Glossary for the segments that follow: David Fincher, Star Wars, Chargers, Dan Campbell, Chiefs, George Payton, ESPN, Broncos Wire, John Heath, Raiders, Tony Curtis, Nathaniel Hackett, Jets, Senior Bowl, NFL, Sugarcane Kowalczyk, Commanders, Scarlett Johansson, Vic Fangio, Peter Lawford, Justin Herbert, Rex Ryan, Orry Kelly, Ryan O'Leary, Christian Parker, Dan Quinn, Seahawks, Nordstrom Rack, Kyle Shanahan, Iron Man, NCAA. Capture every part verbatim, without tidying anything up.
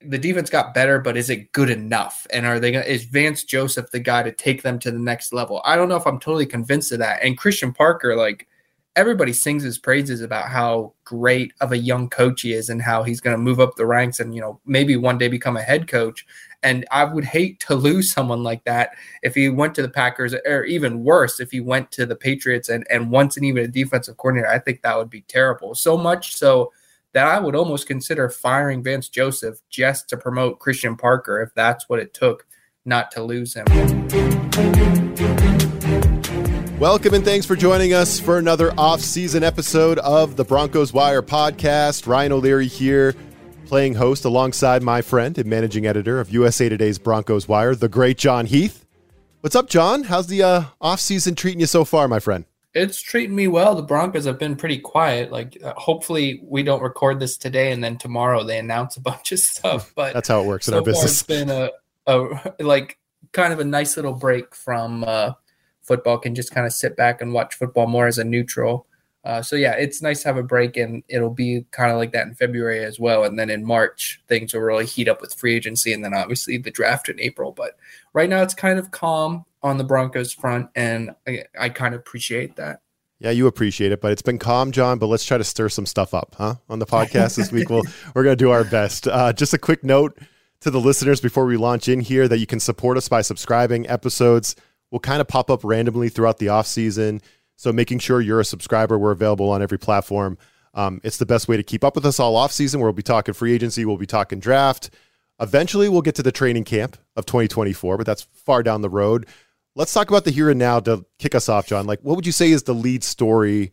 The defense got better, but is it good enough? And are they gonna, is Vance Joseph the guy to take them to the next level? I don't know if I'm totally convinced of that. And Christian Parker, like, everybody sings his praises about how great of a young coach he is and how he's going to move up the ranks and, you know, maybe one day become a head coach. And I would hate to lose someone like that if he went to the Packers, or even worse, if he went to the Patriots and, and wasn't even a defensive coordinator. I think that would be terrible. So much so that I would almost consider firing Vance Joseph just to promote Christian Parker, if that's what it took, not to lose him. Welcome and thanks for joining us for another off-season episode of the Broncos Wire podcast. Ryan O'Leary here, playing host alongside my friend and managing editor of U S A Today's Broncos Wire, the great John Heath. What's up, John? How's the uh, off-season treating you so far, my friend? It's treating me well. The Broncos have been pretty quiet. Like, uh, hopefully we don't record this today and then tomorrow they announce a bunch of stuff. But that's how it works in so our business. Far it's been a, a like kind of a nice little break from uh, football. Can just kind of sit back and watch football more as a neutral. Uh, so yeah, it's nice to have a break, and it'll be kind of like that in February as well. And then in March, things will really heat up with free agency, and then obviously the draft in April. But right now, it's kind of calm on the Broncos front, and I, I kind of appreciate that. Yeah, you appreciate it, but it's been calm, John. But let's try to stir some stuff up, huh? On the podcast this week, we'll we're gonna do our best. Uh, just a quick note to the listeners before we launch in here that you can support us by subscribing. Episodes will kind of pop up randomly throughout the off season. So making sure you're a subscriber, we're available on every platform. Um, it's the best way to keep up with us all offseason. We'll be talking free agency. We'll be talking draft. Eventually, we'll get to the training camp of twenty twenty-four, but that's far down the road. Let's talk about the here and now to kick us off, John. Like, what would you say is the lead story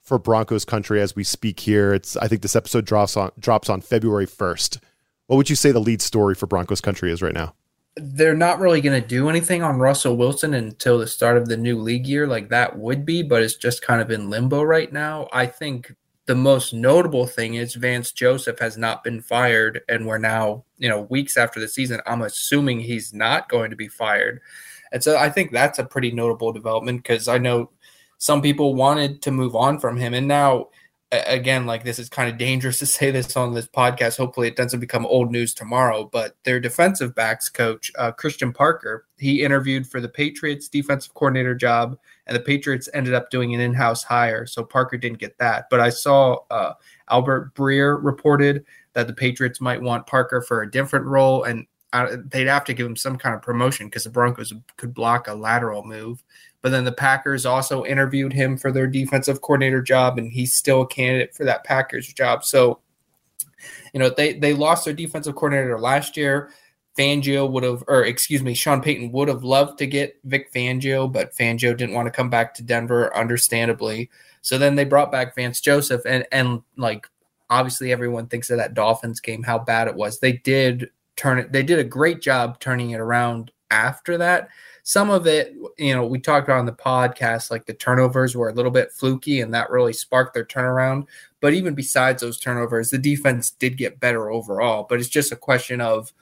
for Broncos country as we speak here? It's I think this episode drops on, drops on February first. What would you say the lead story for Broncos country is right now? They're not really going to do anything on Russell Wilson until the start of the new league year. Like, that would be, but it's just kind of in limbo right now. I think the most notable thing is Vance Joseph has not been fired, and we're now, you know, weeks after the season. I'm assuming he's not going to be fired. And so I think that's a pretty notable development, because I know some people wanted to move on from him. And now, again, like, this is kind of dangerous to say this on this podcast. Hopefully it doesn't become old news tomorrow, but their defensive backs coach, uh, Christian Parker, he interviewed for the Patriots defensive coordinator job, and the Patriots ended up doing an in-house hire. So Parker didn't get that, but I saw uh, Albert Breer reported that the Patriots might want Parker for a different role, and uh, they'd have to give him some kind of promotion because the Broncos could block a lateral move. But then the Packers also interviewed him for their defensive coordinator job, and he's still a candidate for that Packers job. So, you know, they, they lost their defensive coordinator last year. Fangio would have, or excuse me, Sean Payton would have loved to get Vic Fangio, but Fangio didn't want to come back to Denver, understandably. So then they brought back Vance Joseph, and, and like, obviously everyone thinks of that Dolphins game, how bad it was. They did turn it, they did a great job turning it around after that. Some of it, you know, we talked about on the podcast, like the turnovers were a little bit fluky, and that really sparked their turnaround. But even besides those turnovers, the defense did get better overall. But it's just a question of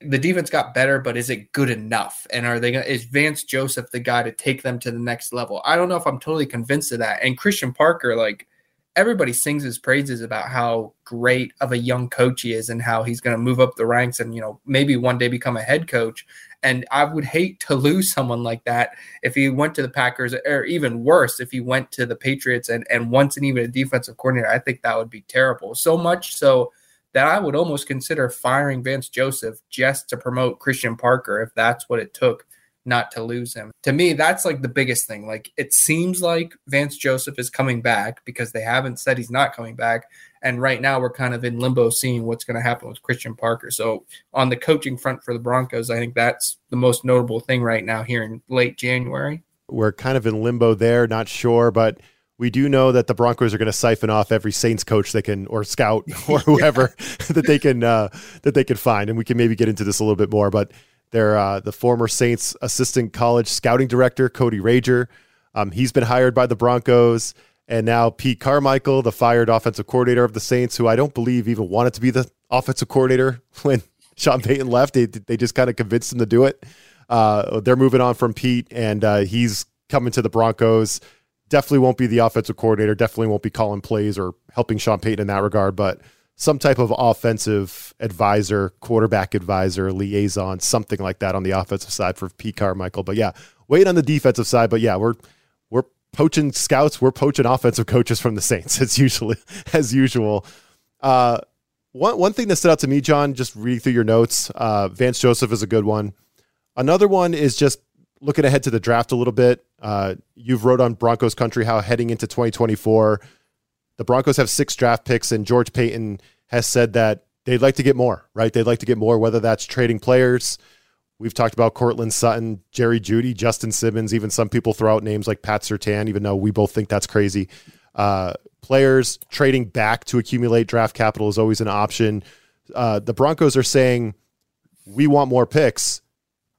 the defense got better, but is it good enough? And are they gonna, is Vance Joseph the guy to take them to the next level? I don't know if I'm totally convinced of that. And Christian Parker, like, everybody sings his praises about how great of a young coach he is and how he's going to move up the ranks and, you know, maybe one day become a head coach. And I would hate to lose someone like that if he went to the Packers, or even worse, if he went to the Patriots and, and wasn't even a defensive coordinator. I think that would be terrible. So much so that I would almost consider firing Vance Joseph just to promote Christian Parker, if that's what it took, not to lose him. To me, that's like the biggest thing. Like, it seems like Vance Joseph is coming back because they haven't said he's not coming back. And right now we're kind of in limbo seeing what's going to happen with Christian Parker. So on the coaching front for the Broncos, I think that's the most notable thing right now here in late January. We're kind of in limbo there, not sure, but We do know that the Broncos are going to siphon off every Saints coach they can, or scout, or whoever that they can uh, that they can find, and we can maybe get into this a little bit more. But they're uh, the former Saints assistant college scouting director Cody Rager. Um, he's been hired by the Broncos, and now Pete Carmichael, the fired offensive coordinator of the Saints, who I don't believe even wanted to be the offensive coordinator when Sean Payton left. They they just kind of convinced him to do it. Uh, they're moving on from Pete, and uh, he's coming to the Broncos. Definitely won't be the offensive coordinator, definitely won't be calling plays or helping Sean Payton in that regard, but some type of offensive advisor, quarterback advisor, liaison, something like that on the offensive side for Pete Carmichael. But yeah, wait on the defensive side. But yeah, we're we're poaching scouts, we're poaching offensive coaches from the Saints. It's usually as usual. Uh, one one thing that stood out to me, John, just reading through your notes, uh, Vance Joseph is a good one. Another one is just looking ahead to the draft a little bit. Uh, you've wrote on Broncos Country how heading into twenty twenty-four, the Broncos have six draft picks, and George Payton has said that they'd like to get more, right? They'd like to get more, whether that's trading players. We've talked about Courtland Sutton, Jerry Jeudy, Justin Simmons, even some people throw out names like Pat Surtain, even though we both think that's crazy. Uh, players trading back to accumulate draft capital is always an option. Uh, the Broncos are saying, we want more picks.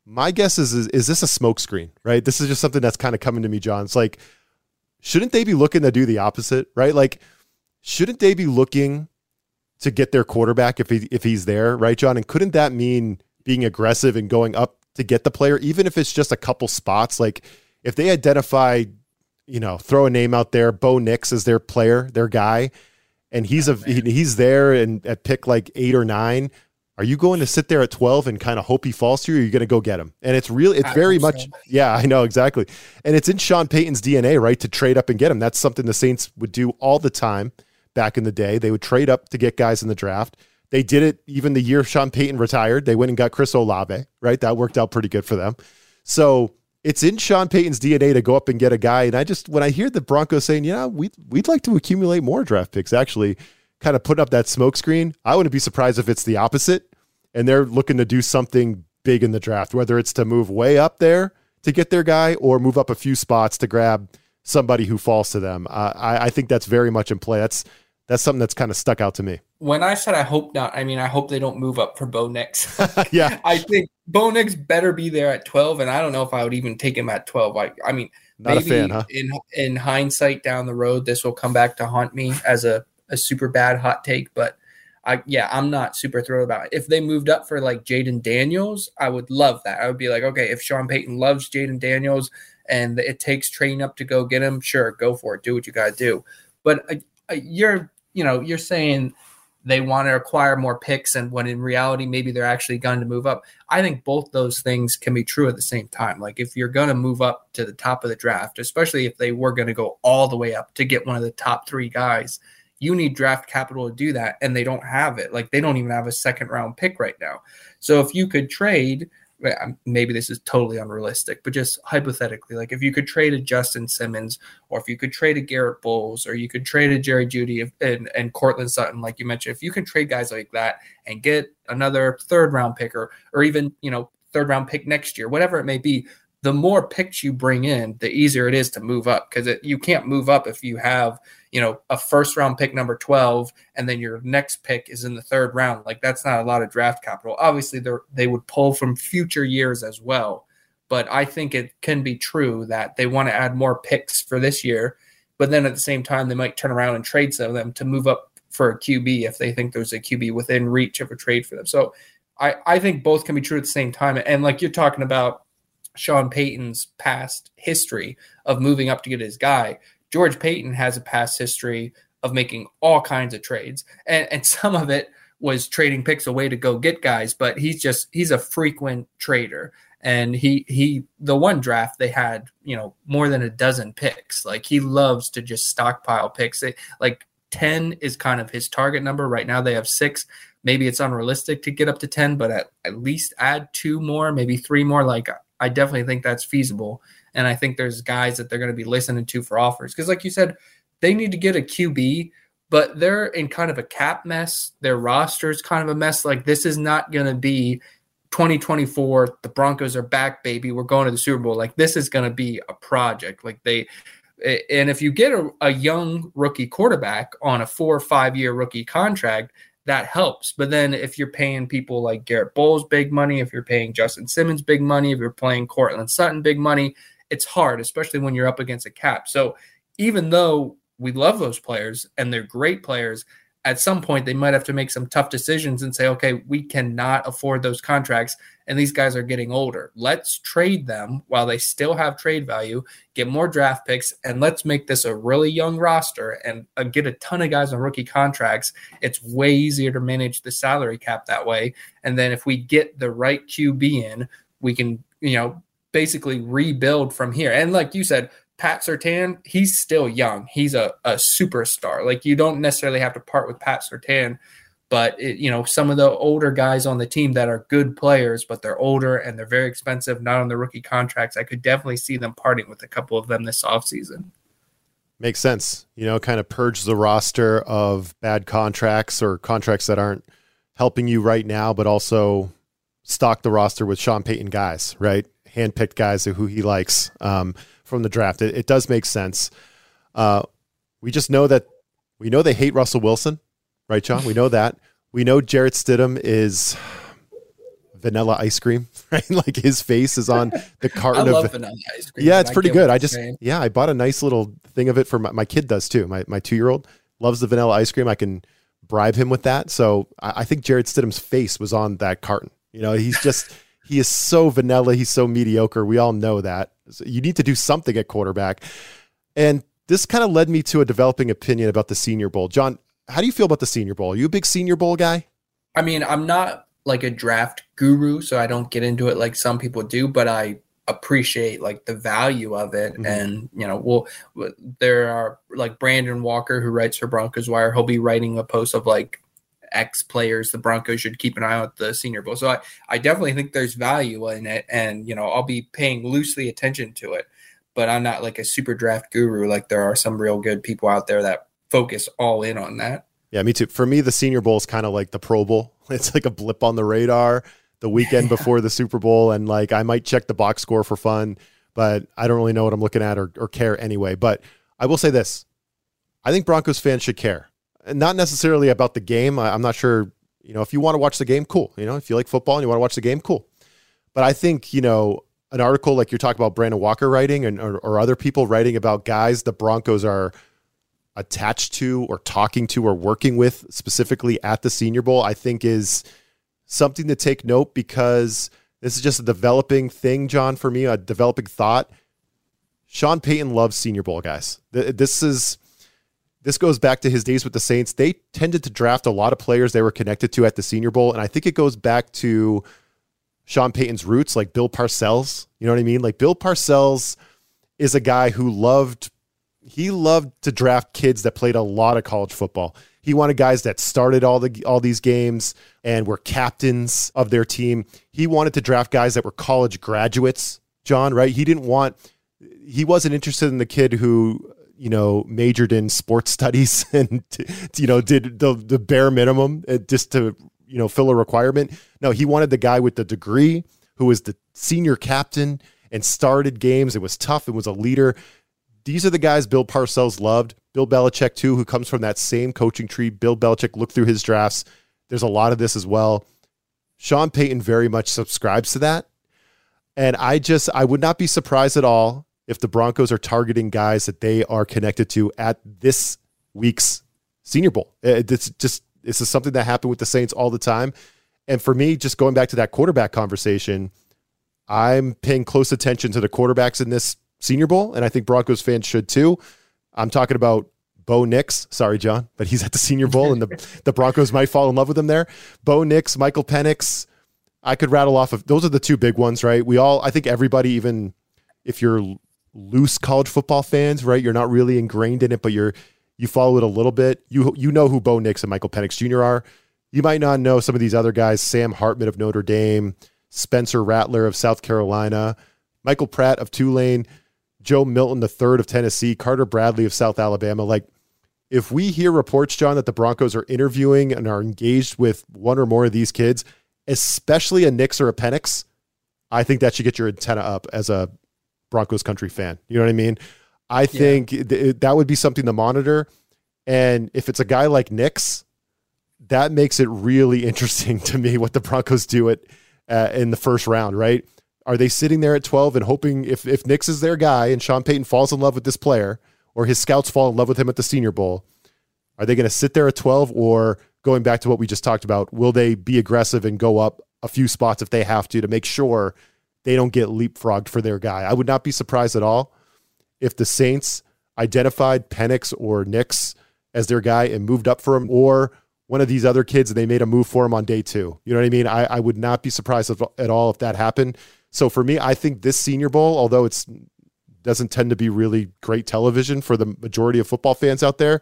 My guess is, is, is this a smokescreen, right? This is just something that's kind of coming to me, John. It's like, shouldn't they be looking to do the opposite, right? Like, shouldn't they be looking to get their quarterback if he, if he's there, right, John? And couldn't that mean being aggressive and going up to get the player, even if it's just a couple spots? Like, if they identify, you know, throw a name out there, Bo Nix is their player, their guy, and he's oh, a man. he's there and at pick like eight or nine. Are you going to sit there at twelve and kind of hope he falls to you, or are you going to go get him? And it's really, it's I very much, so. yeah, I know, exactly. And it's in Sean Payton's D N A, right, to trade up and get him. That's something the Saints would do all the time back in the day. They would trade up to get guys in the draft. They did it even the year Sean Payton retired. They went and got Chris Olave, right? That worked out pretty good for them. So it's in Sean Payton's D N A to go up and get a guy. And I just, when I hear the Broncos saying, yeah, we'd, we'd like to accumulate more draft picks, actually, kind of putting up that smoke screen. I wouldn't be surprised if it's the opposite and they're looking to do something big in the draft, whether it's to move way up there to get their guy or move up a few spots to grab somebody who falls to them. Uh, I, I think that's very much in play. That's, that's something that's kind of stuck out to me. When I said, I hope not, I mean, I hope they don't move up for Bo Nix. yeah. I think Bo Nix better be there at twelve. And I don't know if I would even take him at twelve. I, I mean, not maybe a fan, huh? in, in hindsight down the road, this will come back to haunt me as a, a super bad hot take, but I, yeah, I'm not super thrilled about it. If they moved up for like Jaden Daniels, I would love that. I would be like, okay, if Sean Payton loves Jaden Daniels and it takes training up to go get him, sure, go for it. Do what you got to do. But uh, uh, you're, you know, you're saying they want to acquire more picks, and when in reality, maybe they're actually going to move up. I think both those things can be true at the same time. Like if you're going to move up to the top of the draft, especially if they were going to go all the way up to get one of the top three guys, you need draft capital to do that, and they don't have it. Like, they don't even have a second-round pick right now. So if you could trade – maybe this is totally unrealistic, but just hypothetically, like if you could trade a Justin Simmons, or if you could trade a Garrett Bowles, or you could trade a Jerry Jeudy and, and Courtland Sutton, like you mentioned, if you can trade guys like that and get another third-round picker or even, you know, third-round pick next year, whatever it may be, the more picks you bring in, the easier it is to move up, because you can't move up if you have – you know, a first round pick number twelve, and then your next pick is in the third round. Like, that's not a lot of draft capital. Obviously they they would pull from future years as well. But I think it can be true that they want to add more picks for this year, but then at the same time, they might turn around and trade some of them to move up for a Q B if they think there's a Q B within reach of a trade for them. So I, I think both can be true at the same time. And like you're talking about Sean Payton's past history of moving up to get his guy, George Payton has a past history of making all kinds of trades, and, and some of it was trading picks away to go get guys, but he's just, he's a frequent trader. And he, he, the one draft they had, you know, more than a dozen picks. Like, he loves to just stockpile picks. It, like ten is kind of his target number right now. They have six. Maybe it's unrealistic to get up to ten, but at, at least add two more, maybe three more. Like, I definitely think that's feasible. And I think there's guys that they're going to be listening to for offers. Because like you said, they need to get a Q B, but they're in kind of a cap mess. Their roster is kind of a mess. Like, this is not going to be twenty twenty-four. The Broncos are back, baby. We're going to the Super Bowl. Like, this is going to be a project. Like, they And if you get a, a young rookie quarterback on a four or five year rookie contract, that helps. But then if you're paying people like Garrett Bowles big money, if you're paying Justin Simmons big money, if you're paying Courtland Sutton big money, it's hard, especially when you're up against a cap. So even though we love those players and they're great players, at some point they might have to make some tough decisions and say, okay, we cannot afford those contracts, and these guys are getting older. Let's trade them while they still have trade value, get more draft picks, and let's make this a really young roster and uh, get a ton of guys on rookie contracts. It's way easier to manage the salary cap that way. And then if we get the right Q B in, we can, you know, basically rebuild from here. And like you said, Pat Surtain, he's still young. He's a, a superstar. Like, you don't necessarily have to part with Pat Surtain, but it, you know, some of the older guys on the team that are good players, but they're older and they're very expensive, not on the rookie contracts. I could definitely see them parting with a couple of them this offseason. Makes sense. You know, kind of purge the roster of bad contracts or contracts that aren't helping you right now, but also stock the roster with Sean Payton guys, right? Handpicked guys who he likes um, from the draft. It, it does make sense. Uh, we just know that we know they hate Russell Wilson, right, John? We know that. We know Jarrett Stidham is vanilla ice cream, right? Like, his face is on the carton. I love of vanilla ice cream. Yeah, it's pretty good. I just saying. yeah, I bought a nice little thing of it for my, my kid. Does too. My my two year old loves the vanilla ice cream. I can bribe him with that. So I, I think Jarrett Stidham's face was on that carton. You know, he's just. He is so vanilla. He's so mediocre. We all know that. So you need to do something at quarterback. And this kind of led me to a developing opinion about the Senior Bowl. John, how do you feel about the Senior Bowl? Are you a big Senior Bowl guy? I mean, I'm not like a draft guru, so I don't get into it like some people do, but I appreciate like the value of it. Mm-hmm. And, you know, we'll, there are like Brandon Walker, who writes for Broncos Wire. He'll be writing a post of like, X players the Broncos should keep an eye on at the Senior Bowl. So I, I definitely think there's value in it, and you know, I'll be paying loosely attention to it, but I'm not like a super draft guru. Like, there are some real good people out there that focus all in on that. Yeah, me too. For me, the Senior Bowl is kind of like the Pro Bowl. It's like a blip on the radar the weekend yeah. before the Super Bowl, and like I might check the box score for fun, but I don't really know what I'm looking at or, or care anyway. But I will say this, I think Broncos fans should care. Not necessarily about the game. I'm not sure, you know, if you want to watch the game, cool. You know, if you like football and you want to watch the game, cool. But I think, you know, an article like you're talking about Brandon Walker writing and or, or other people writing about guys the Broncos are attached to or talking to or working with specifically at the Senior Bowl, I think is something to take note, because this is just a developing thing, John, for me, a developing thought. Sean Payton loves Senior Bowl guys. This is... This goes back to his days with the Saints. They tended to draft a lot of players they were connected to at the Senior Bowl, and I think it goes back to Sean Payton's roots, like Bill Parcells. You know what I mean? Like, Bill Parcells is a guy who loved, he loved to draft kids that played a lot of college football. He wanted guys that started all the all these games and were captains of their team. He wanted to draft guys that were college graduates, John, right? He didn't want, he wasn't interested in the kid who, you know, majored in sports studies and, you know, did the, the bare minimum just to, you know, fill a requirement. No, he wanted the guy with the degree who was the senior captain and started games. It was tough. It was a leader. These are the guys Bill Parcells loved. Bill Belichick, too, who comes from that same coaching tree. Bill Belichick looked through his drafts. There's a lot of this as well. Sean Payton very much subscribes to that. And I just, I would not be surprised at all if the Broncos are targeting guys that they are connected to at this week's Senior Bowl. It's just, this is something that happened with the Saints all the time. And for me, just going back to that quarterback conversation, I'm paying close attention to the quarterbacks in this Senior Bowl, and I think Broncos fans should too. I'm talking about Bo Nix. Sorry, John, but he's at the Senior Bowl, and the, the Broncos might fall in love with him there. Bo Nix, Michael Penix. I could rattle off of, those are the two big ones, right? We all, I think everybody, even if you're loose college football fans, right? You're not really ingrained in it, but you're, you follow it a little bit. You, you know who Bo Nix and Michael Penix Junior are. You might not know some of these other guys, Sam Hartman of Notre Dame, Spencer Rattler of South Carolina, Michael Pratt of Tulane, Joe Milton the third of Tennessee, Carter Bradley of South Alabama. Like, if we hear reports, John, that the Broncos are interviewing and are engaged with one or more of these kids, especially a Nix or a Penix, I think that should get your antenna up as a Broncos country fan. You know what I mean? I think yeah. th- that would be something to monitor. And if it's a guy like Nix, that makes it really interesting to me what the Broncos do it uh, in the first round, right? Are they sitting there at twelve and hoping if, if Nix is their guy and Sean Payton falls in love with this player or his scouts fall in love with him at the Senior Bowl, are they going to sit there at twelve, or going back to what we just talked about, will they be aggressive and go up a few spots if they have to, to make sure they don't get leapfrogged for their guy? I would not be surprised at all if the Saints identified Penix or Nix as their guy and moved up for him, or one of these other kids, and they made a move for him on day two. You know what I mean? I, I would not be surprised if, at all if that happened. So for me, I think this Senior Bowl, although it's doesn't tend to be really great television for the majority of football fans out there,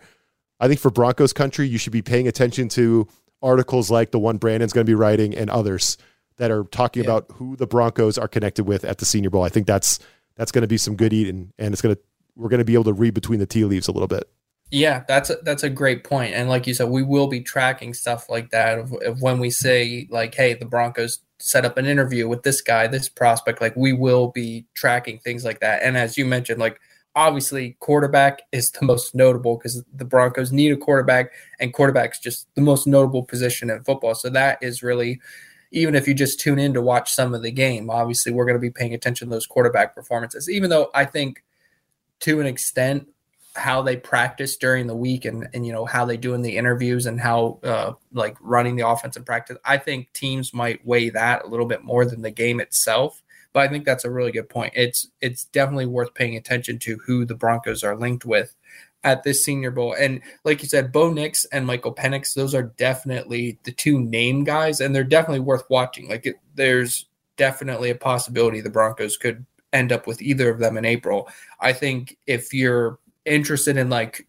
I think for Broncos country, you should be paying attention to articles like the one Brandon's going to be writing and others that are talking yeah. about who the Broncos are connected with at the Senior Bowl. I think that's that's going to be some good eating, and it's going to we're going to be able to read between the tea leaves a little bit. Yeah, that's a, that's a great point. And like you said, we will be tracking stuff like that of, of when we say like, hey, the Broncos set up an interview with this guy, this prospect. Like we will be tracking things like that. And as you mentioned, like obviously quarterback is the most notable because the Broncos need a quarterback, and quarterback's just the most notable position in football. So that is really, even if you just tune in to watch some of the game, obviously we're going to be paying attention to those quarterback performances, even though I think to an extent, how they practice during the week and, and, you know, how they do in the interviews and how uh, like running the offense in practice. I think teams might weigh that a little bit more than the game itself, but I think that's a really good point. It's, it's definitely worth paying attention to who the Broncos are linked with at this Senior Bowl. And like you said, Bo Nix and Michael Penix, those are definitely the two name guys, and they're definitely worth watching. Like it, there's definitely a possibility the Broncos could end up with either of them in April. I think if you're interested in like,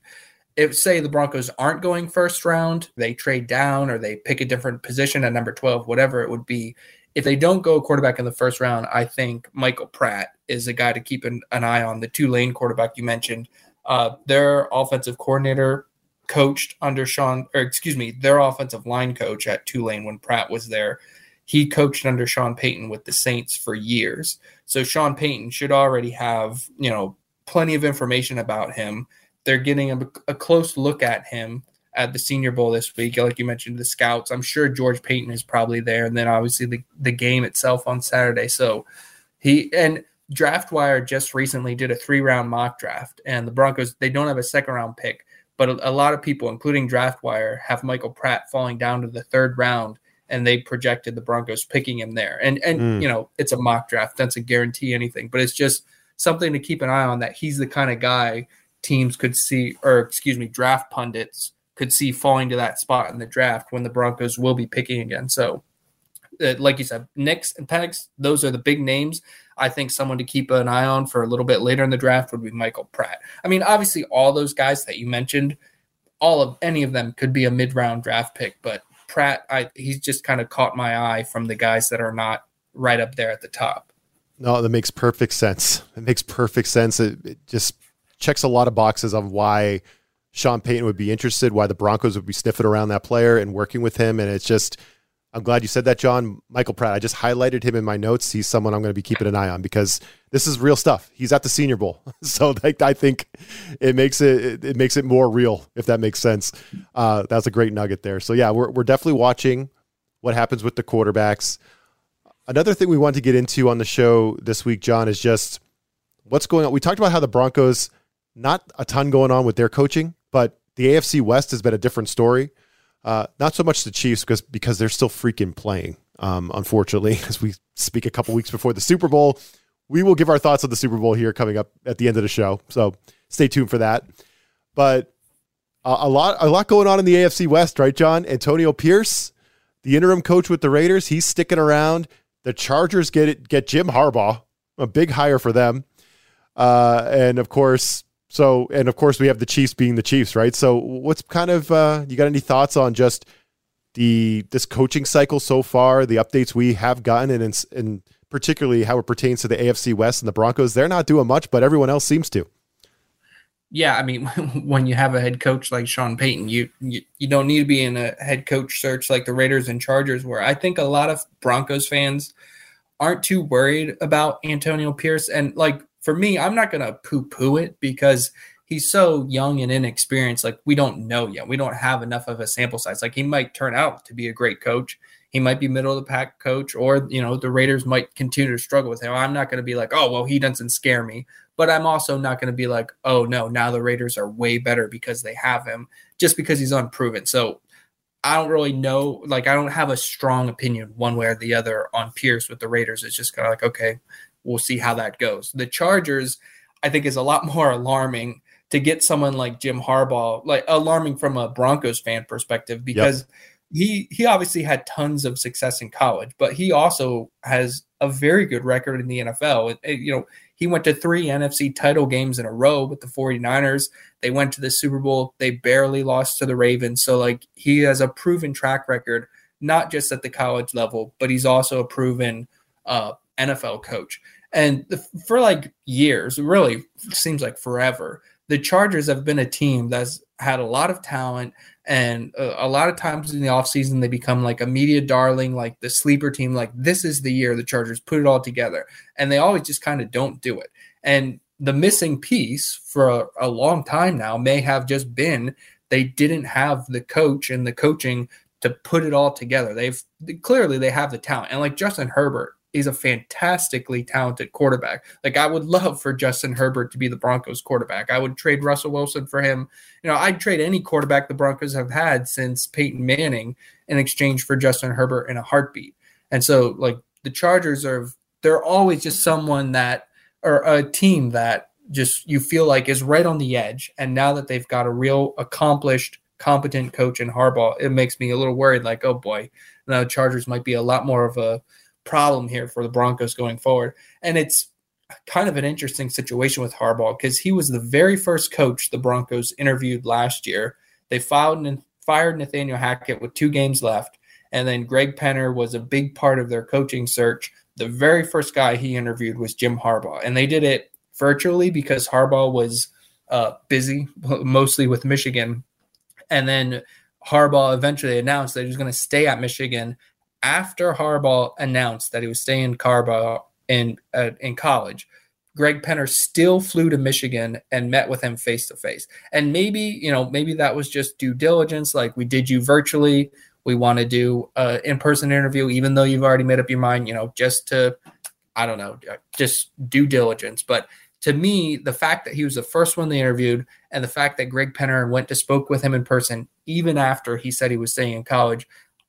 if say the Broncos aren't going first round, they trade down or they pick a different position at number twelve, whatever it would be. If they don't go quarterback in the first round, I think Michael Pratt is a guy to keep an, an eye on. The Tulane quarterback you mentioned, uh, their offensive coordinator coached under Sean, or excuse me, their offensive line coach at Tulane when Pratt was there. He coached under Sean Payton with the Saints for years. So Sean Payton should already have, you know, plenty of information about him. They're getting a, a close look at him at the Senior Bowl this week. Like you mentioned, the scouts, I'm sure George Payton is probably there. And then obviously the, the game itself on Saturday. So he, and DraftWire just recently did a three round mock draft, and the Broncos, they don't have a second round pick, but a, a lot of people, including DraftWire, have Michael Pratt falling down to the third round, and they projected the Broncos picking him there. And, and, mm. you know, it's a mock draft. That's a guarantee anything, but it's just something to keep an eye on, that he's the kind of guy teams could see, or excuse me, draft pundits could see falling to that spot in the draft when the Broncos will be picking again. So uh, like you said, Nix and Penix, those are the big names. I think someone to keep an eye on for a little bit later in the draft would be Michael Pratt. I mean, obviously all those guys that you mentioned, all of any of them could be a mid round draft pick, but Pratt, I, he's just kind of caught my eye from the guys that are not right up there at the top. No, that makes perfect sense. It makes perfect sense. It, it just checks a lot of boxes on why Sean Payton would be interested, why the Broncos would be sniffing around that player and working with him. And it's just, I'm glad you said that, John. Michael Pratt, I just highlighted him in my notes. He's someone I'm going to be keeping an eye on because this is real stuff. He's at the Senior Bowl. So like, I think it makes it, it makes it more real, if that makes sense. Uh, that's a great nugget there. So yeah, we're, we're definitely watching what happens with the quarterbacks. Another thing we want to get into on the show this week, John, is just what's going on. We talked about how the Broncos, not a ton going on with their coaching, but the A F C West has been a different story. Uh, not so much the Chiefs because because they're still freaking playing, um, unfortunately, as we speak a couple weeks before the Super Bowl. We will give our thoughts on the Super Bowl here coming up at the end of the show, so stay tuned for that. But uh, a lot, a lot going on in the A F C West, right, John? Antonio Pierce, the interim coach with the Raiders, he's sticking around. The Chargers get it, get Jim Harbaugh, a big hire for them, uh, and of course, so and of course we have the Chiefs being the Chiefs, right? So, what's kind of uh, you got any thoughts on just the this coaching cycle so far, the updates we have gotten, and and, and particularly how it pertains to the A F C West and the Broncos? They're not doing much, but everyone else seems to. Yeah, I mean, when you have a head coach like Sean Payton, you, you you don't need to be in a head coach search like the Raiders and Chargers were. I think a lot of Broncos fans aren't too worried about Antonio Pierce. And, like, for me, I'm not going to poo-poo it because he's so young and inexperienced. Like, we don't know yet. We don't have enough of a sample size. Like, he might turn out to be a great coach. He might be middle of the pack coach, or, you know, the Raiders might continue to struggle with him. I'm not going to be like, oh, well, he doesn't scare me. But I'm also not going to be like, oh, no, now the Raiders are way better because they have him, just because he's unproven. So I don't really know. Like, I don't have a strong opinion one way or the other on Pierce with the Raiders. It's just kind of like, okay, we'll see how that goes. The Chargers, I think, is a lot more alarming to get someone like Jim Harbaugh, like alarming from a Broncos fan perspective, because yep. he he obviously had tons of success in college, but he also has a very good record in the N F L. It, it, you know, he went to three N F C title games in a row with the forty-niners. They went to the Super Bowl. They barely lost to the Ravens. So, like, he has a proven track record, not just at the college level, but he's also a proven uh, N F L coach. And the, for, like, years, really seems like forever, the Chargers have been a team that's had a lot of talent, and a, a lot of times in the offseason they become like a media darling, like the sleeper team, like this is the year the Chargers put it all together, and they always just kind of don't do it. And the missing piece for a, a long time now may have just been they didn't have the coach and the coaching to put it all together. They've clearly they have the talent, and like Justin Herbert, he's a fantastically talented quarterback. Like, I would love for Justin Herbert to be the Broncos quarterback. I would trade Russell Wilson for him. You know, I'd trade any quarterback the Broncos have had since Peyton Manning in exchange for Justin Herbert in a heartbeat. And so, like, the Chargers are, they're always just someone that, or a team that just you feel like is right on the edge. And now that they've got a real accomplished, competent coach in Harbaugh, it makes me a little worried, like, oh boy, now the Chargers might be a lot more of a problem here for the Broncos going forward. And it's kind of an interesting situation with Harbaugh, because he was the very first coach the Broncos interviewed last year. They filed and fired Nathaniel Hackett with two games left, and then Greg Penner was a big part of their coaching search. The very first guy he interviewed was Jim Harbaugh, and they did it virtually because Harbaugh was uh, busy, mostly with Michigan. And then Harbaugh eventually announced that he was going to stay at Michigan after Harbaugh announced that he was staying in Harbaugh in, uh, in college. Greg Penner still flew to Michigan and met with him face-to-face. And maybe, you know, maybe that was just due diligence. Like, we did you virtually. We want to do an in-person interview, even though you've already made up your mind, you know, just to, I don't know, just due diligence. But to me, the fact that he was the first one they interviewed, and the fact that Greg Penner went to spoke with him in person, even after he said he was staying in college,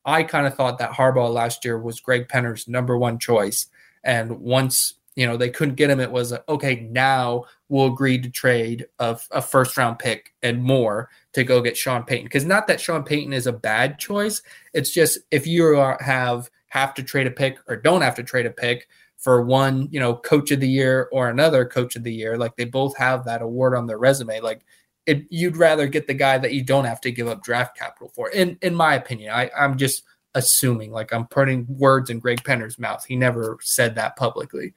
I kind of thought that Harbaugh last year was Greg Penner's number one choice. And once, you know, they couldn't get him, it was, okay, now we'll agree to trade a, a first-round pick and more to go get Sean Payton. Because not that Sean Payton is a bad choice. It's just if you have have to trade a pick or don't have to trade a pick for one, you know, coach of the year or another coach of the year, like they both have that award on their resume, like It, you'd rather get the guy that you don't have to give up draft capital for. In in my opinion, I, I'm just assuming, like I'm putting words in Greg Penner's mouth. He never said that publicly.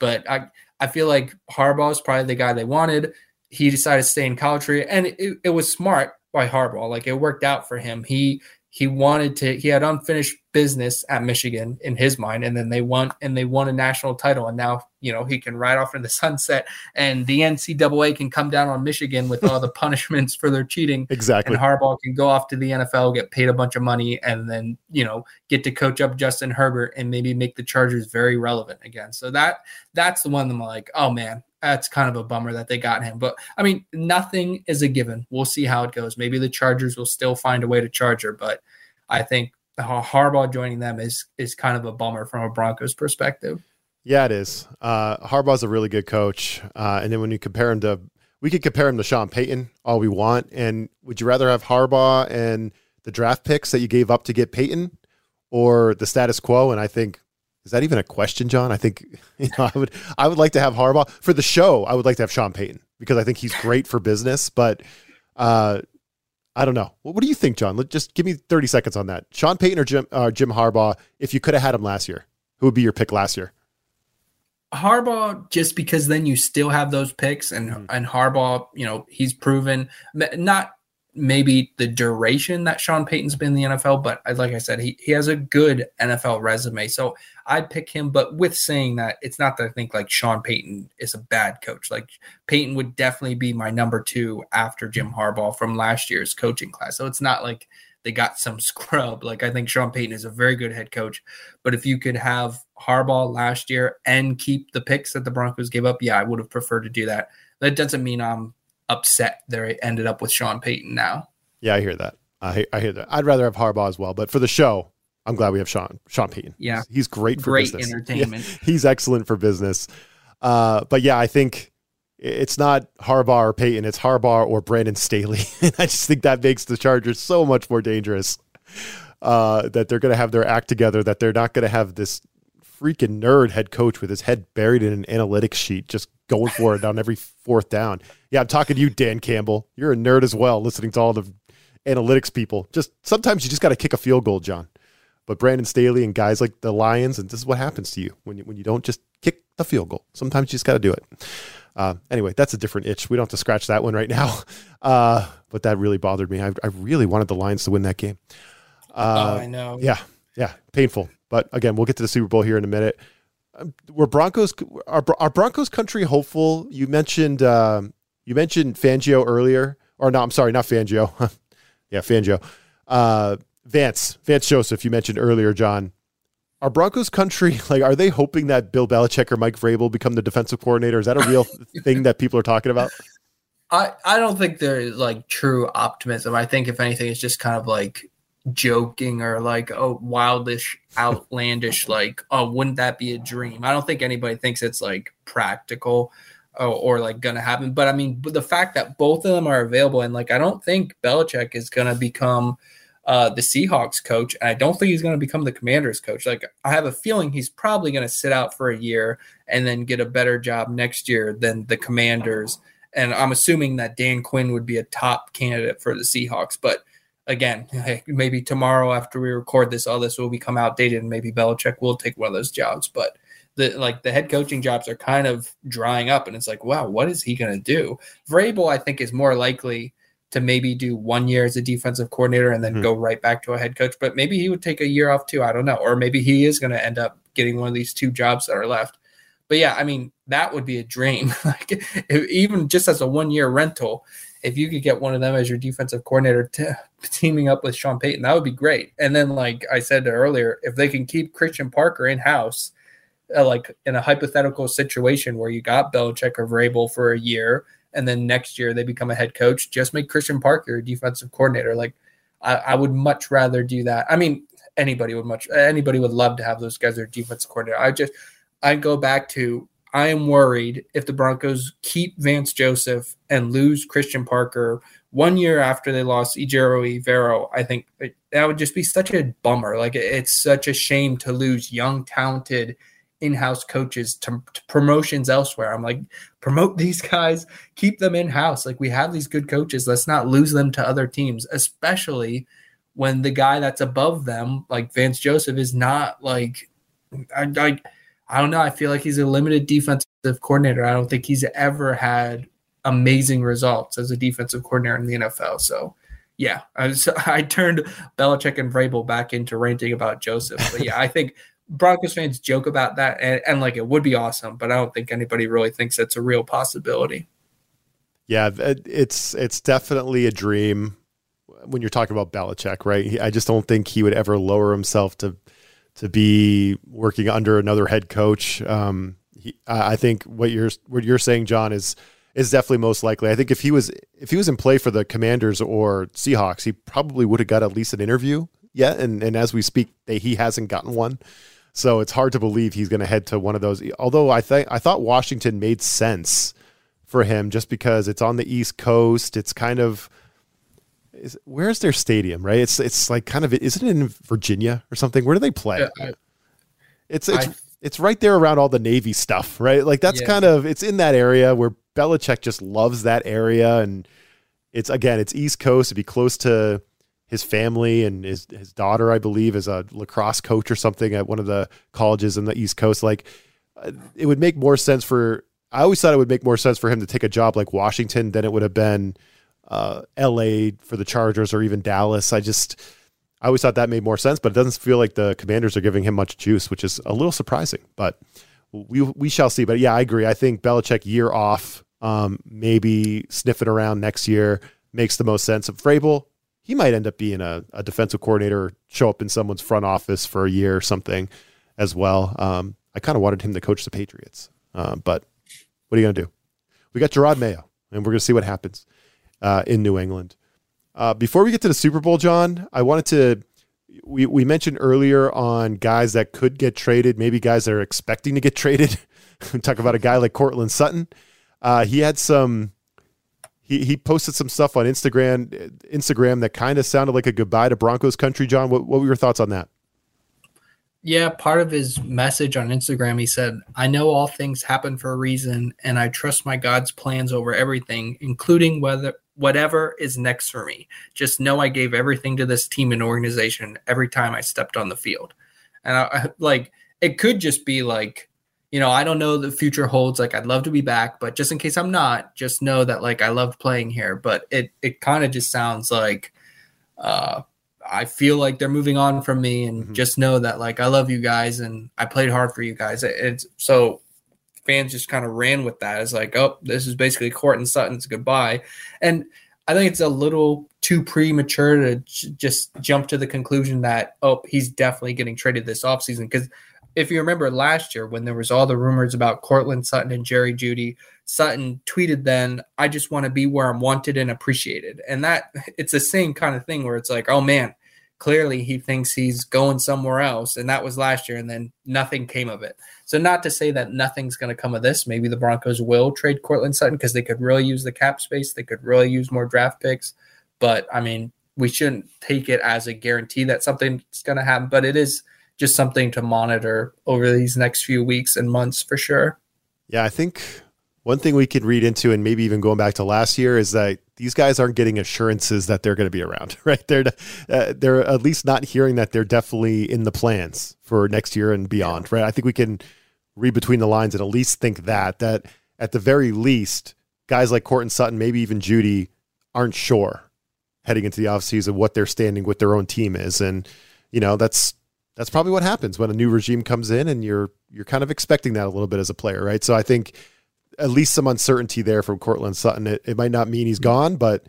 But I, I feel like Harbaugh is probably the guy they wanted. He decided to stay in college, and it, it was smart by Harbaugh. Like, it worked out for him. He he wanted to – he had unfinished business at Michigan in his mind, and then they won and they won a national title, and now – you know, he can ride off in the sunset, and the N C double A can come down on Michigan with all the punishments for their cheating. Exactly. And Harbaugh can go off to the N F L, get paid a bunch of money, and then, you know, get to coach up Justin Herbert and maybe make the Chargers very relevant again. So that that's the one that I'm like, oh man, that's kind of a bummer that they got him. But I mean, nothing is a given. We'll see how it goes. Maybe the Chargers will still find a way to charge her, but I think Harbaugh joining them is is kind of a bummer from a Broncos perspective. Yeah, it is. Uh, Harbaugh's a really good coach. Uh, and then when you compare him to, we could compare him to Sean Payton all we want. And would you rather have Harbaugh and the draft picks that you gave up to get Payton, or the status quo? And I think, is that even a question, John? I think, you know, I would, I would like to have Harbaugh for the show. I would like to have Sean Payton because I think he's great for business, but uh, I don't know. What, what do you think, John? Let, just give me thirty seconds on that. Sean Payton or Jim, uh, Jim Harbaugh, if you could have had him last year, who would be your pick last year? Harbaugh, just because then you still have those picks, and and Harbaugh, you know, he's proven not maybe the duration that Sean Payton's been in the N F L, but I, like I said, he, he has a good N F L resume. So I'd pick him, but with saying that, it's not that I think like Sean Payton is a bad coach. Like Payton would definitely be my number two after Jim Harbaugh from last year's coaching class. So it's not like they got some scrub. Like I think Sean Payton is a very good head coach, but if you could have Harbaugh last year and keep the picks that the Broncos gave up, yeah, I would have preferred to do that. That doesn't mean I'm upset they ended up with Sean Payton now. Yeah, I hear that. I I hear that. I'd rather have Harbaugh as well, but for the show, I'm glad we have Sean Sean Payton. Yeah, he's great for great business. Entertainment. Yeah, he's excellent for business. Uh, but yeah, I think it's not Harbaugh or Payton. It's Harbaugh or Brandon Staley. I just think that makes the Chargers so much more dangerous. Uh, that they're going to have their act together. That they're not going to have this freaking nerd head coach with his head buried in an analytics sheet, just going for it on every fourth down. Yeah, I'm talking to you, Dan Campbell. You're a nerd as well, listening to all the analytics people. Just sometimes you just got to kick a field goal, John. But Brandon Staley and guys like the Lions, and this is what happens to you when you, when you don't just kick the field goal. Sometimes you just got to do it. Uh, anyway, that's a different itch. We don't have to scratch that one right now. Uh, but that really bothered me. I, I really wanted the Lions to win that game. Uh, oh, I know. Yeah, yeah, painful. But again, we'll get to the Super Bowl here in a minute. We're Broncos, our, our Broncos country hopeful. You mentioned um, you mentioned Fangio earlier, or no? I'm sorry, not Fangio. yeah, Fangio, uh, Vance, Vance Joseph. You mentioned earlier, John. Our Broncos country, like, are they hoping that Bill Belichick or Mike Vrabel become the defensive coordinator? Is that a real thing that people are talking about? I I don't think there's like true optimism. I think if anything, it's just kind of like joking or like oh wildish outlandish like oh wouldn't that be a dream. I don't think anybody thinks it's like practical or, or like gonna happen, but I mean the fact that both of them are available, and like I don't think Belichick is gonna become uh the Seahawks coach, and I don't think he's gonna become the Commanders coach. Like I have a feeling he's probably gonna sit out for a year and then get a better job next year than the Commanders, and I'm assuming that Dan Quinn would be a top candidate for the Seahawks. But again, maybe tomorrow after we record this, all this will become outdated, and maybe Belichick will take one of those jobs. But the like the head coaching jobs are kind of drying up, and it's like, wow, what is he going to do? Vrabel, I think, is more likely to maybe do one year as a defensive coordinator and then mm-hmm. go right back to a head coach. But maybe he would take a year off too. I don't know. Or maybe he is going to end up getting one of these two jobs that are left. But yeah, I mean, that would be a dream. Like if, even just as a one-year rental, if you could get one of them as your defensive coordinator t- teaming up with Sean Payton, that would be great. And then, like I said earlier, if they can keep Christian Parker in-house, uh, like in a hypothetical situation where you got Belichick or Vrabel for a year, and then next year they become a head coach, just make Christian Parker your defensive coordinator. Like I, I would much rather do that. I mean, anybody would much, anybody would love to have those guys their defensive coordinator. I just, I'd go back to, I am worried if the Broncos keep Vance Joseph and lose Christian Parker one year after they lost Ejiro Evero. I think it, that would just be such a bummer. Like it, it's such a shame to lose young, talented in-house coaches to, to promotions elsewhere. I'm like, promote these guys, keep them in-house. Like we have these good coaches. Let's not lose them to other teams, especially when the guy that's above them, like Vance Joseph, is not like – I. I I don't know. I feel like he's a limited defensive coordinator. I don't think he's ever had amazing results as a defensive coordinator in the N F L. So, yeah, I, was, I turned Belichick and Vrabel back into ranting about Joseph. But, yeah, I think Broncos fans joke about that, and, and, like, it would be awesome, but I don't think anybody really thinks that's a real possibility. Yeah, it's it's definitely a dream when you're talking about Belichick, right? I just don't think he would ever lower himself to – to be working under another head coach. Um, he, I think what you're, what you're saying, John, is, is definitely most likely. I think if he was, if he was in play for the Commanders or Seahawks, he probably would have got at least an interview yet. And, and as we speak, they, he hasn't gotten one. So it's hard to believe he's going to head to one of those. Although I think, I thought Washington made sense for him just because it's on the East Coast. It's kind of, Is, where's their stadium, right? It's it's like kind of, isn't it in Virginia or something? Where do they play? Yeah, I, it's it's I, it's right there around all the Navy stuff, right? Like that's yeah. kind of, it's in that area where Belichick just loves that area. And it's, again, it's East Coast. It'd be close to his family, and his, his daughter, I believe, is a lacrosse coach or something at one of the colleges in the East Coast. Like it would make more sense for, I always thought it would make more sense for him to take a job like Washington than it would have been uh, L A for the Chargers or even Dallas. I just, I always thought that made more sense, but it doesn't feel like the Commanders are giving him much juice, which is a little surprising, but we we shall see. But yeah, I agree. I think Belichick year off, um, maybe sniffing around next year makes the most sense. Of Vrabel, he might end up being a, a defensive coordinator, show up in someone's front office for a year or something as well. Um, I kind of wanted him to coach the Patriots, uh, but what are you going to do? We got Gerard Mayo, and we're going to see what happens uh, in New England. Uh, before we get to the Super Bowl, John, I wanted to, we, we mentioned earlier on guys that could get traded, maybe guys that are expecting to get traded. Talk about a guy like Courtland Sutton. Uh, he had some, he he posted some stuff on Instagram Instagram that kind of sounded like a goodbye to Broncos country, John. What, what were your thoughts on that? Yeah, part of his message on Instagram, he said, "I know all things happen for a reason, and I trust my God's plans over everything, including whether whatever is next for me. Just know I gave everything to this team and organization every time I stepped on the field." And I, I like, it could just be like, you know, I don't know the future holds. Like, I'd love to be back, but just in case I'm not, just know that, like, I loved playing here. But it it kind of just sounds like, uh, I feel like they're moving on from me, and mm-hmm. just know that, like, I love you guys and I played hard for you guys. It, it's so fans just kind of ran with that. It's like, oh, this is basically Courtland Sutton's goodbye. And I think it's a little too premature to j- just jump to the conclusion that, oh, he's definitely getting traded this offseason. Because if you remember last year when there was all the rumors about Courtland Sutton and Jerry Jeudy, Sutton tweeted then, "I just want to be where I'm wanted and appreciated." And that it's the same kind of thing where it's like, oh man, clearly he thinks he's going somewhere else. And that was last year, and then nothing came of it. So not to say that nothing's going to come of this. Maybe the Broncos will trade Courtland Sutton because they could really use the cap space. They could really use more draft picks. But I mean, we shouldn't take it as a guarantee that something's going to happen, but it is just something to monitor over these next few weeks and months for sure. Yeah, I think one thing we could read into, and maybe even going back to last year, is that these guys aren't getting assurances that they're going to be around, right? They're uh, they're at least not hearing that they're definitely in the plans for next year and beyond, right? I think we can read between the lines and at least think that, that at the very least, guys like Courtland Sutton, maybe even Jeudy, aren't sure heading into the offseason what their standing with their own team is. And, you know, that's, That's probably what happens when a new regime comes in, and you're you're kind of expecting that a little bit as a player, right? So I think at least some uncertainty there from Courtland Sutton. It, it might not mean he's gone, but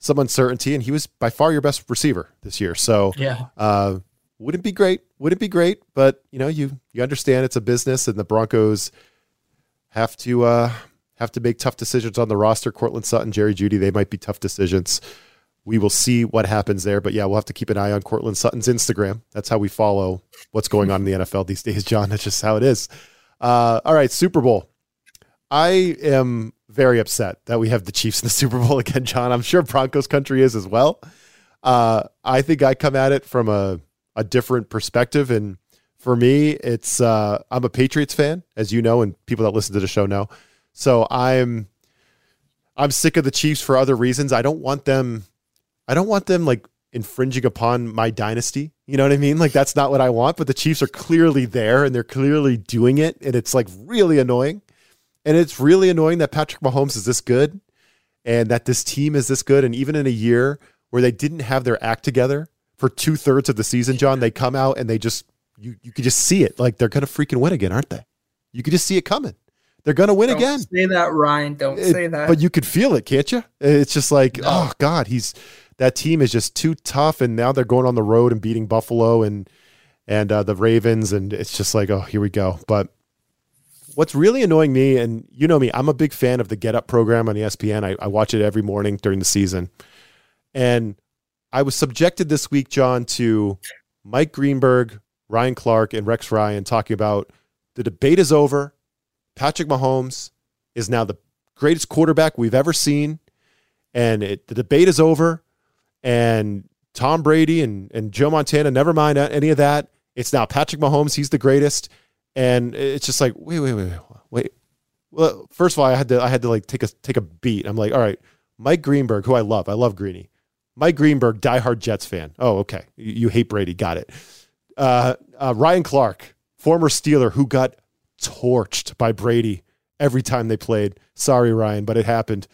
some uncertainty, and he was by far your best receiver this year. So yeah, uh, wouldn't be great, wouldn't be great, but you know, you you understand it's a business, and the Broncos have to uh, have to make tough decisions on the roster. Courtland Sutton, Jerry Jeudy, they might be tough decisions. We will see what happens there, but yeah, we'll have to keep an eye on Courtland Sutton's Instagram. That's how we follow what's going on in the N F L these days, John. That's just how it is. Uh, all right, Super Bowl. I am very upset that we have the Chiefs in the Super Bowl again, John. I'm sure Broncos country is as well. Uh, I think I come at it from a, a different perspective, and for me, it's uh, I'm a Patriots fan, as you know, and people that listen to the show know. So I'm I'm sick of the Chiefs for other reasons. I don't want them. I don't want them like infringing upon my dynasty. You know what I mean? Like, that's not what I want, but the Chiefs are clearly there and they're clearly doing it. And it's like really annoying. And it's really annoying that Patrick Mahomes is this good and that this team is this good. And even in a year where they didn't have their act together for two thirds of the season, John, they come out and they just, you, you could just see it. Like, they're going to freaking win again, aren't they? You could just see it coming. They're going to win don't again. Say that, Ryan. Don't it, say that. But you could feel it, can't you? It's just like, no. Oh God, he's, that team is just too tough, and now they're going on the road and beating Buffalo and and uh, the Ravens, and it's just like, oh, here we go. But what's really annoying me, and you know me, I'm a big fan of the Get Up program on E S P N. I, I watch it every morning during the season. And I was subjected this week, John, to Mike Greenberg, Ryan Clark, and Rex Ryan talking about the debate is over. Patrick Mahomes is now the greatest quarterback we've ever seen, and it, the debate is over. And Tom Brady and, and Joe Montana, never mind any of that. It's now Patrick Mahomes. He's the greatest. And it's just like, wait, wait, wait, wait. Well, first of all, I had to, I had to like take a, take a beat. I'm like, all right, Mike Greenberg, who I love, I love Greeny. Mike Greenberg, diehard Jets fan. Oh, okay. You, you hate Brady. Got it. Uh, uh, Ryan Clark, former Steeler who got torched by Brady every time they played. Sorry, Ryan, but it happened.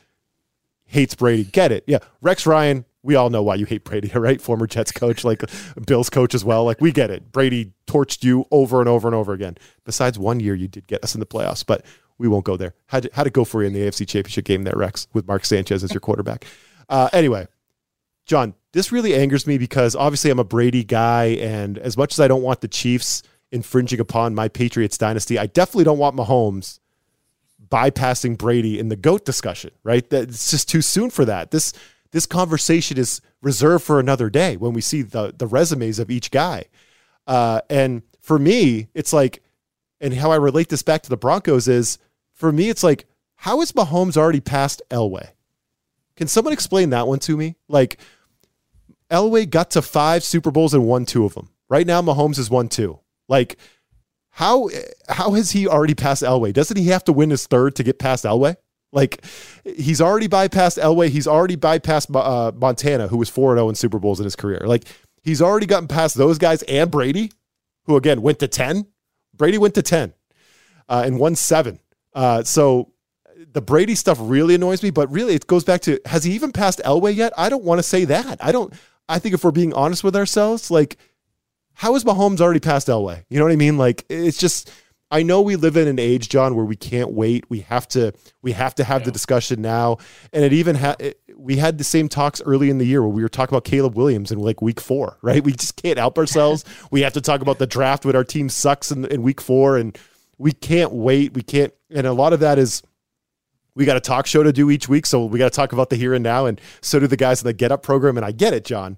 hates Brady. Get it. Yeah. Rex Ryan, we all know why you hate Brady, right? Former Jets coach, like Bill's coach as well. Like, we get it. Brady torched you over and over and over again. Besides one year, you did get us in the playoffs, but we won't go there. How'd, how'd it go for you in the A F C Championship game there, Rex, with Mark Sanchez as your quarterback? Uh, anyway, John, this really angers me because obviously I'm a Brady guy, and as much as I don't want the Chiefs infringing upon my Patriots dynasty, I definitely don't want Mahomes bypassing Brady in the GOAT discussion, right? That it's just too soon for that. This this conversation is reserved for another day when we see the, the resumes of each guy. Uh, and for me, it's like, and how I relate this back to the Broncos is, for me, it's like, how is Mahomes already past Elway? Can someone explain that one to me? Like, Elway got to five Super Bowls and won two of them. Right now, Mahomes has won two. Like, How how has he already passed Elway? Doesn't he have to win his third to get past Elway? Like, he's already bypassed Elway. He's already bypassed uh, Montana, who was four and oh in Super Bowls in his career. Like, he's already gotten past those guys and Brady, who, again, went to ten. Brady went to ten uh, and won seven. Uh, so the Brady stuff really annoys me, but really it goes back to, has he even passed Elway yet? I don't want to say that. I don't. I think if we're being honest with ourselves, like, how is Mahomes already past Elway? You know what I mean? Like, it's just, I know we live in an age, John, where we can't wait. We have to, we have to have yeah. the discussion now. And it even ha- it, we had the same talks early in the year where we were talking about Caleb Williams in like week four, right? We just can't help ourselves. We have to talk about the draft when our team sucks in, in week four, and we can't wait. We can't. And a lot of that is, we got a talk show to do each week. So we got to talk about the here and now. And so do the guys in the Get Up program. And I get it, John,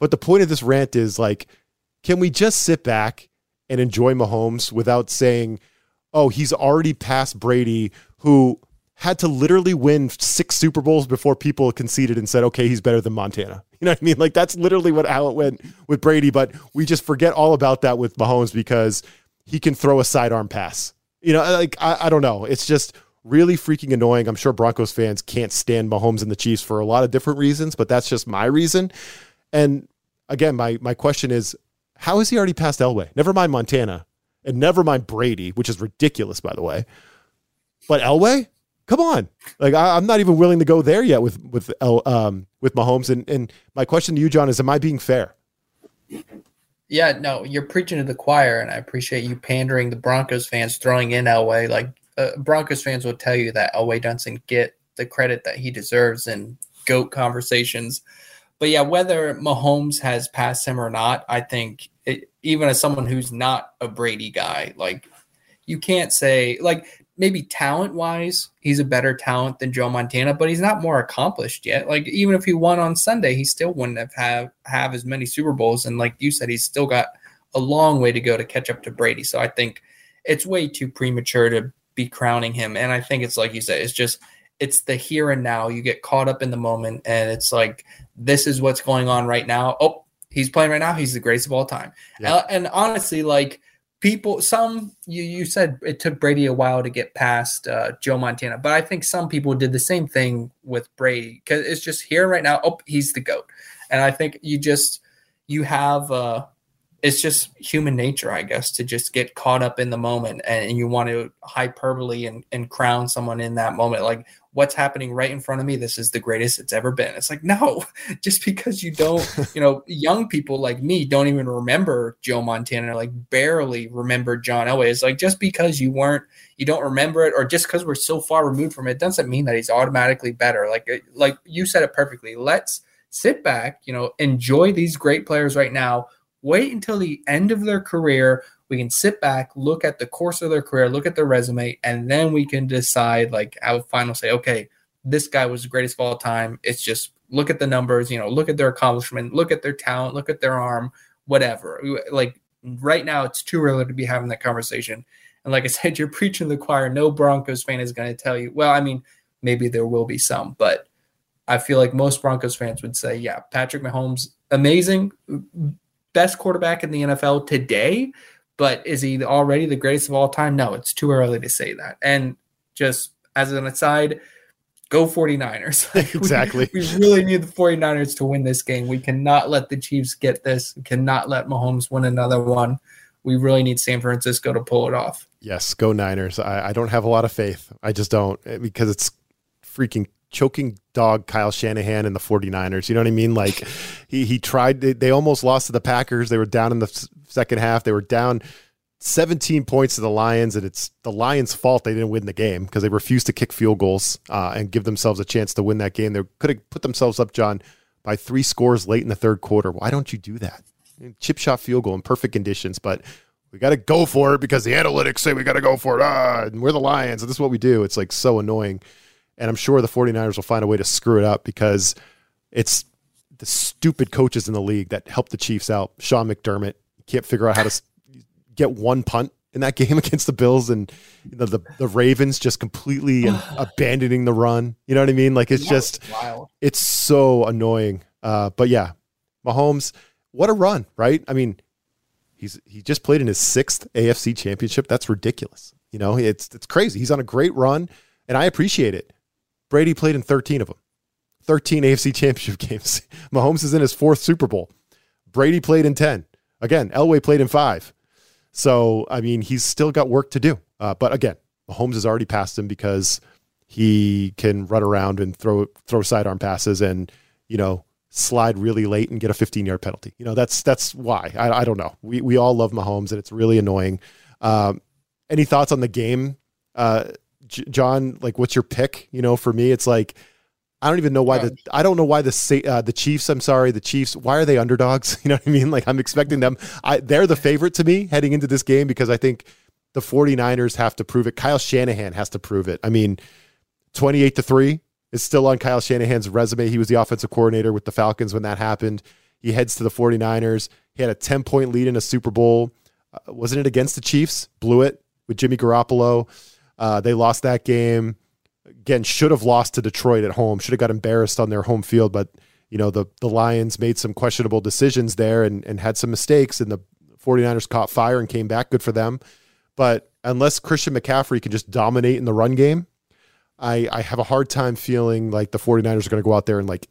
but the point of this rant is, like, can we just sit back and enjoy Mahomes without saying, oh, he's already past Brady, who had to literally win six Super Bowls before people conceded and said, okay, he's better than Montana. You know what I mean? Like, that's literally what how it went with Brady, but we just forget all about that with Mahomes because he can throw a sidearm pass. You know, like, I, I don't know. It's just really freaking annoying. I'm sure Broncos fans can't stand Mahomes and the Chiefs for a lot of different reasons, but that's just my reason. And again, my my question is, how is he already past Elway? Never mind Montana, and never mind Brady, which is ridiculous, by the way. But Elway, come on! Like, I, I'm not even willing to go there yet with with El, um with Mahomes. And and my question to you, John, is: am I being fair? Yeah, no, you're preaching to the choir, and I appreciate you pandering the Broncos fans, throwing in Elway. Like, uh, Broncos fans will tell you that Elway doesn't get the credit that he deserves in GOAT conversations. But, yeah, whether Mahomes has passed him or not, I think it, even as someone who's not a Brady guy, like, you can't say – like, maybe talent-wise, he's a better talent than Joe Montana, but he's not more accomplished yet. Like, even if he won on Sunday, he still wouldn't have, have, have as many Super Bowls. And like you said, he's still got a long way to go to catch up to Brady. So I think it's way too premature to be crowning him. And I think it's like you said, it's just – it's the here and now. You get caught up in the moment, and it's like, this is what's going on right now. Oh, he's playing right now. He's the greatest of all time. Yeah. Uh, and honestly, like, people, some, you, you said it took Brady a while to get past uh, Joe Montana, but I think some people did the same thing with Brady because it's just here right now. Oh, he's the GOAT. And I think you just, you have, uh, it's just human nature, I guess, to just get caught up in the moment, and, and you want to hyperbole and, and crown someone in that moment. Like, what's happening right in front of me, this is the greatest it's ever been. It's like, no, just because you don't, you know, young people like me don't even remember Joe Montana, like barely remember John Elway. It's like, just because you weren't, you don't remember it, or just because we're so far removed from it doesn't mean that he's automatically better. Like, like you said it perfectly. Let's sit back, you know, enjoy these great players right now. Wait until the end of their career. We can sit back, look at the course of their career, look at their resume, and then we can decide, like, I would finally say, okay, this guy was the greatest of all time. It's just look at the numbers, you know, look at their accomplishment, look at their talent, look at their arm, whatever. Like, right now, it's too early to be having that conversation. And like I said, you're preaching to the choir. No Broncos fan is going to tell you, well, I mean, maybe there will be some, but I feel like most Broncos fans would say, yeah, Patrick Mahomes, amazing, best quarterback in the N F L today, but is he already the greatest of all time? No, it's too early to say that. And just as an aside, go 49ers. Like, exactly. We, we really need the 49ers to win this game. We cannot let the Chiefs get this. We cannot let Mahomes win another one. We really need San Francisco to pull it off. Yes, go Niners. I, I don't have a lot of faith. I just don't, because it's freaking choking dog Kyle Shanahan and the 49ers. You know what I mean? Like he he tried, they, they almost lost to the Packers. They were down in the second half. They were down seventeen points to the Lions, and it's the Lions' fault they didn't win the game because they refused to kick field goals uh, and give themselves a chance to win that game. They could have put themselves up, John, by three scores late in the third quarter. Why don't you do that? Chip shot field goal in perfect conditions, but we got to go for it because the analytics say we got to go for it. Ah, and we're the Lions, and this is what we do. It's like so annoying. And I'm sure the 49ers will find a way to screw it up because it's the stupid coaches in the league that helped the Chiefs out. Sean McDermott can't figure out how to get one punt in that game against the Bills, and the the, the Ravens just completely abandoning the run. You know what I mean? Like it's yeah, just, wild. It's so annoying. Uh, but yeah, Mahomes, what a run, right? I mean, he's, he just played in his sixth A F C championship. That's ridiculous. You know, it's, it's crazy. He's on a great run and I appreciate it. Brady played in thirteen of them, thirteen A F C championship games. Mahomes is in his fourth Super Bowl. Brady played in ten. Again, Elway played in five. So, I mean, he's still got work to do. Uh, but again, Mahomes has already passed him because he can run around and throw throw sidearm passes and, you know, slide really late and get a fifteen-yard penalty. You know, that's that's why. I, I don't know. We we all love Mahomes, and it's really annoying. Um, any thoughts on the game, uh, J- John? Like, what's your pick? You know, for me, it's like I don't even know why the I don't know why the uh, the Chiefs. I'm sorry, the Chiefs. Why are they underdogs? You know what I mean? Like I'm expecting them. I they're the favorite to me heading into this game because I think the 49ers have to prove it. Kyle Shanahan has to prove it. I mean, twenty-eight to three is still on Kyle Shanahan's resume. He was the offensive coordinator with the Falcons when that happened. He heads to the 49ers. He had a ten point lead in a Super Bowl. Uh, wasn't it against the Chiefs? Blew it with Jimmy Garoppolo. Uh, they lost that game. Again, should have lost to Detroit at home, should have got embarrassed on their home field, but you know, the, the Lions made some questionable decisions there and, and had some mistakes, and the 49ers caught fire and came back. Good for them. But unless Christian McCaffrey can just dominate in the run game, I, I have a hard time feeling like the 49ers are going to go out there and like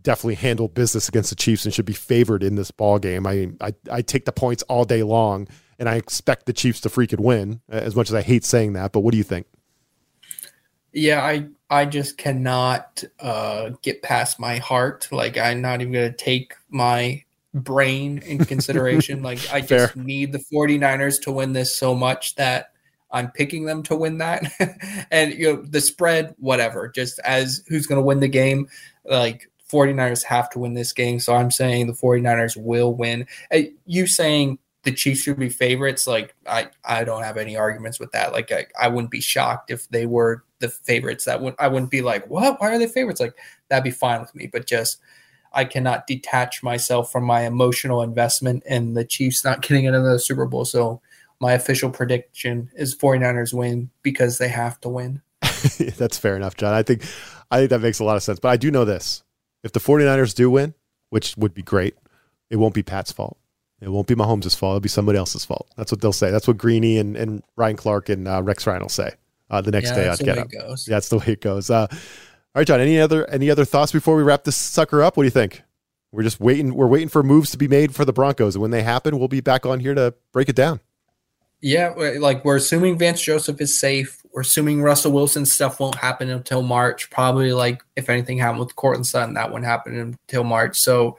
definitely handle business against the Chiefs and should be favored in this ball game. I, I, I take the points all day long, and I expect the Chiefs to freaking win, as much as I hate saying that, but what do you think? Yeah, I I just cannot uh, get past my heart. Like, I'm not even going to take my brain into consideration. Like, I just Fair. need the 49ers to win this so much that I'm picking them to win that. And, you know, the spread, whatever, just as who's going to win the game, like, 49ers have to win this game. So I'm saying the 49ers will win. You saying the Chiefs should be favorites, like, I, I don't have any arguments with that. Like, I, I wouldn't be shocked if they were the favorites. That would I wouldn't be like, what? Why are they favorites? Like, that'd be fine with me. But just, I cannot detach myself from my emotional investment in the Chiefs not getting another Super Bowl. So my official prediction is 49ers win because they have to win. That's fair enough, John. I think I think that makes a lot of sense. But I do know this: if the 49ers do win, which would be great, it won't be Pat's fault. It won't be Mahomes' fault. It'll be somebody else's fault. That's what they'll say. That's what Greeny and, and Ryan Clark and uh, Rex Ryan will say. Uh, the next yeah, day I'd get up. Yeah, that's the way it goes. Uh, all right, John, any other, any other thoughts before we wrap this sucker up? What do you think? We're just waiting. We're waiting for moves to be made for the Broncos. And when they happen, we'll be back on here to break it down. Yeah. Like, we're assuming Vance Joseph is safe. We're assuming Russell Wilson stuff won't happen until March. Probably, like, if anything happened with Courtland Sutton, that wouldn't happen until March. So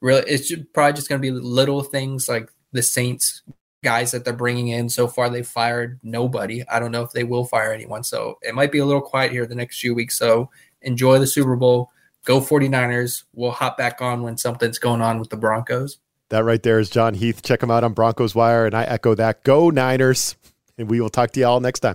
really it's probably just going to be little things like the Saints guys that they're bringing in. So far, they fired nobody. I don't know if they will fire anyone. So it might be a little quiet here the next few weeks. So enjoy the Super Bowl. Go 49ers. We'll hop back on when something's going on with the Broncos. That right there is John Heath. Check him out on Broncos Wire. And I echo that. Go Niners. And we will talk to you all next time.